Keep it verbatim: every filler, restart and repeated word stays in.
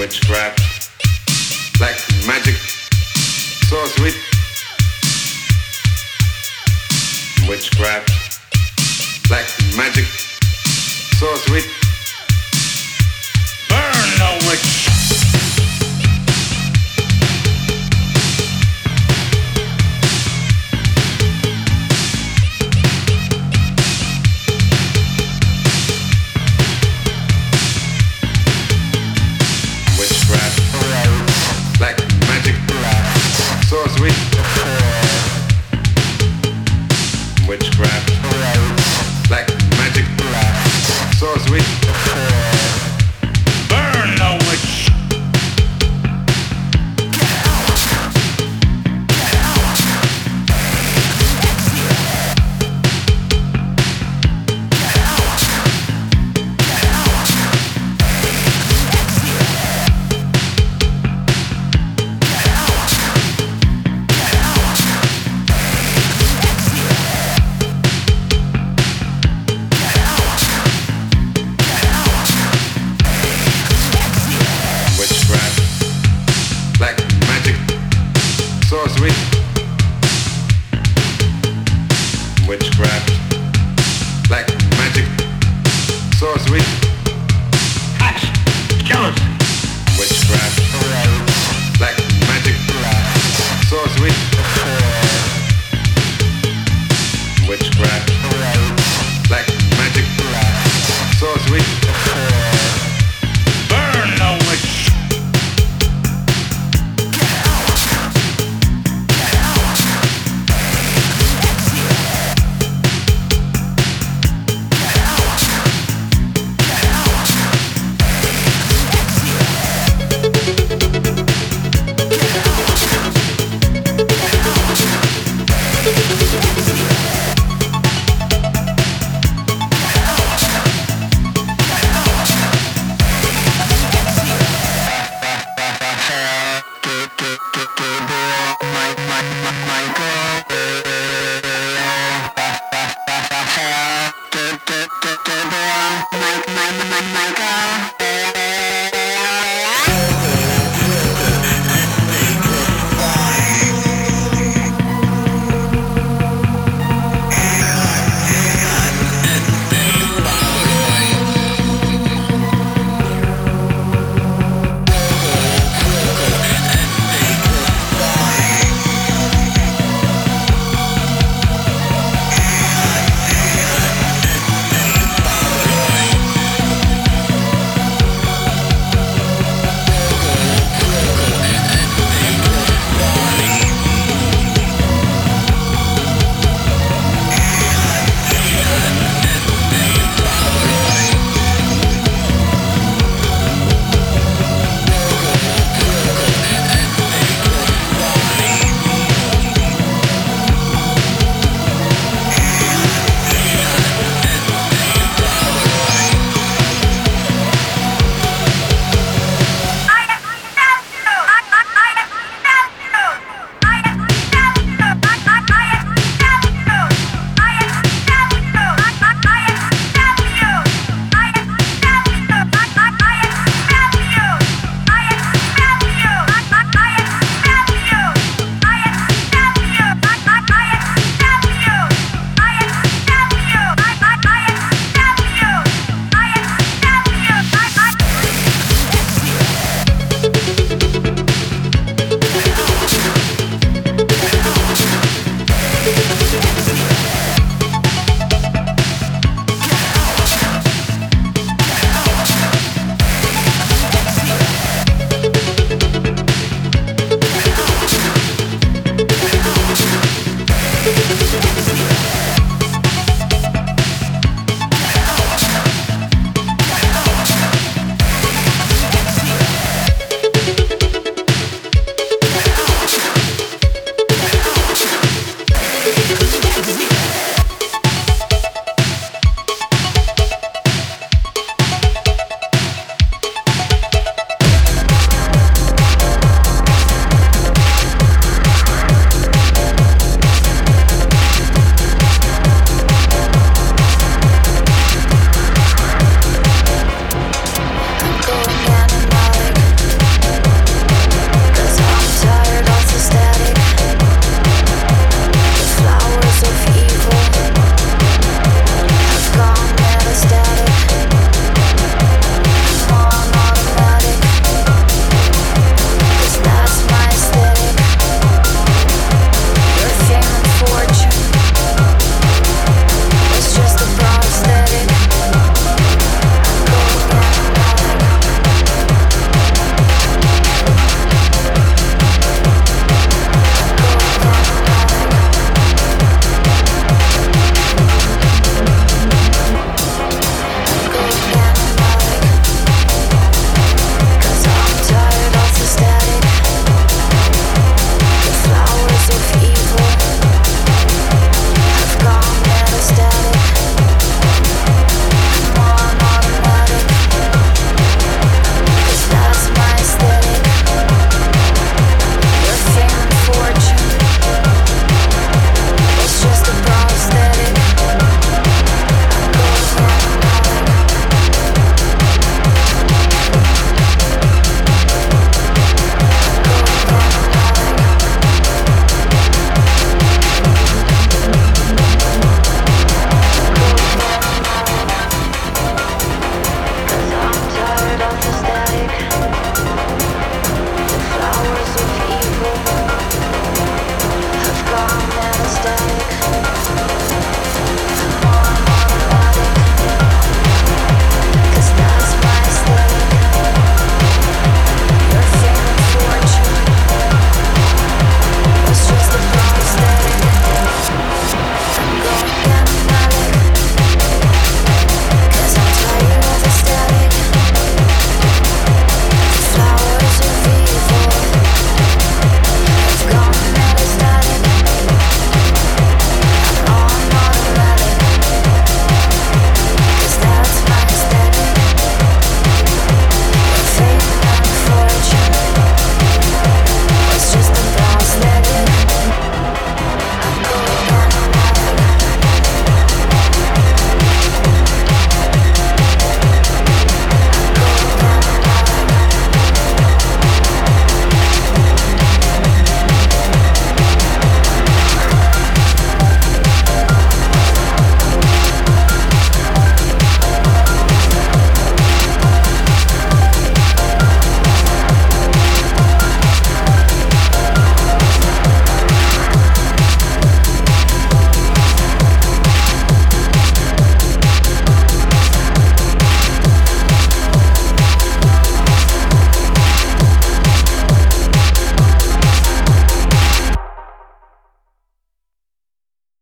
witchcraft, black magic, sorcery, witchcraft, black magic, sorcery, burn the witch. Witchcraft, black magic, sorcery. Hush! Kill him!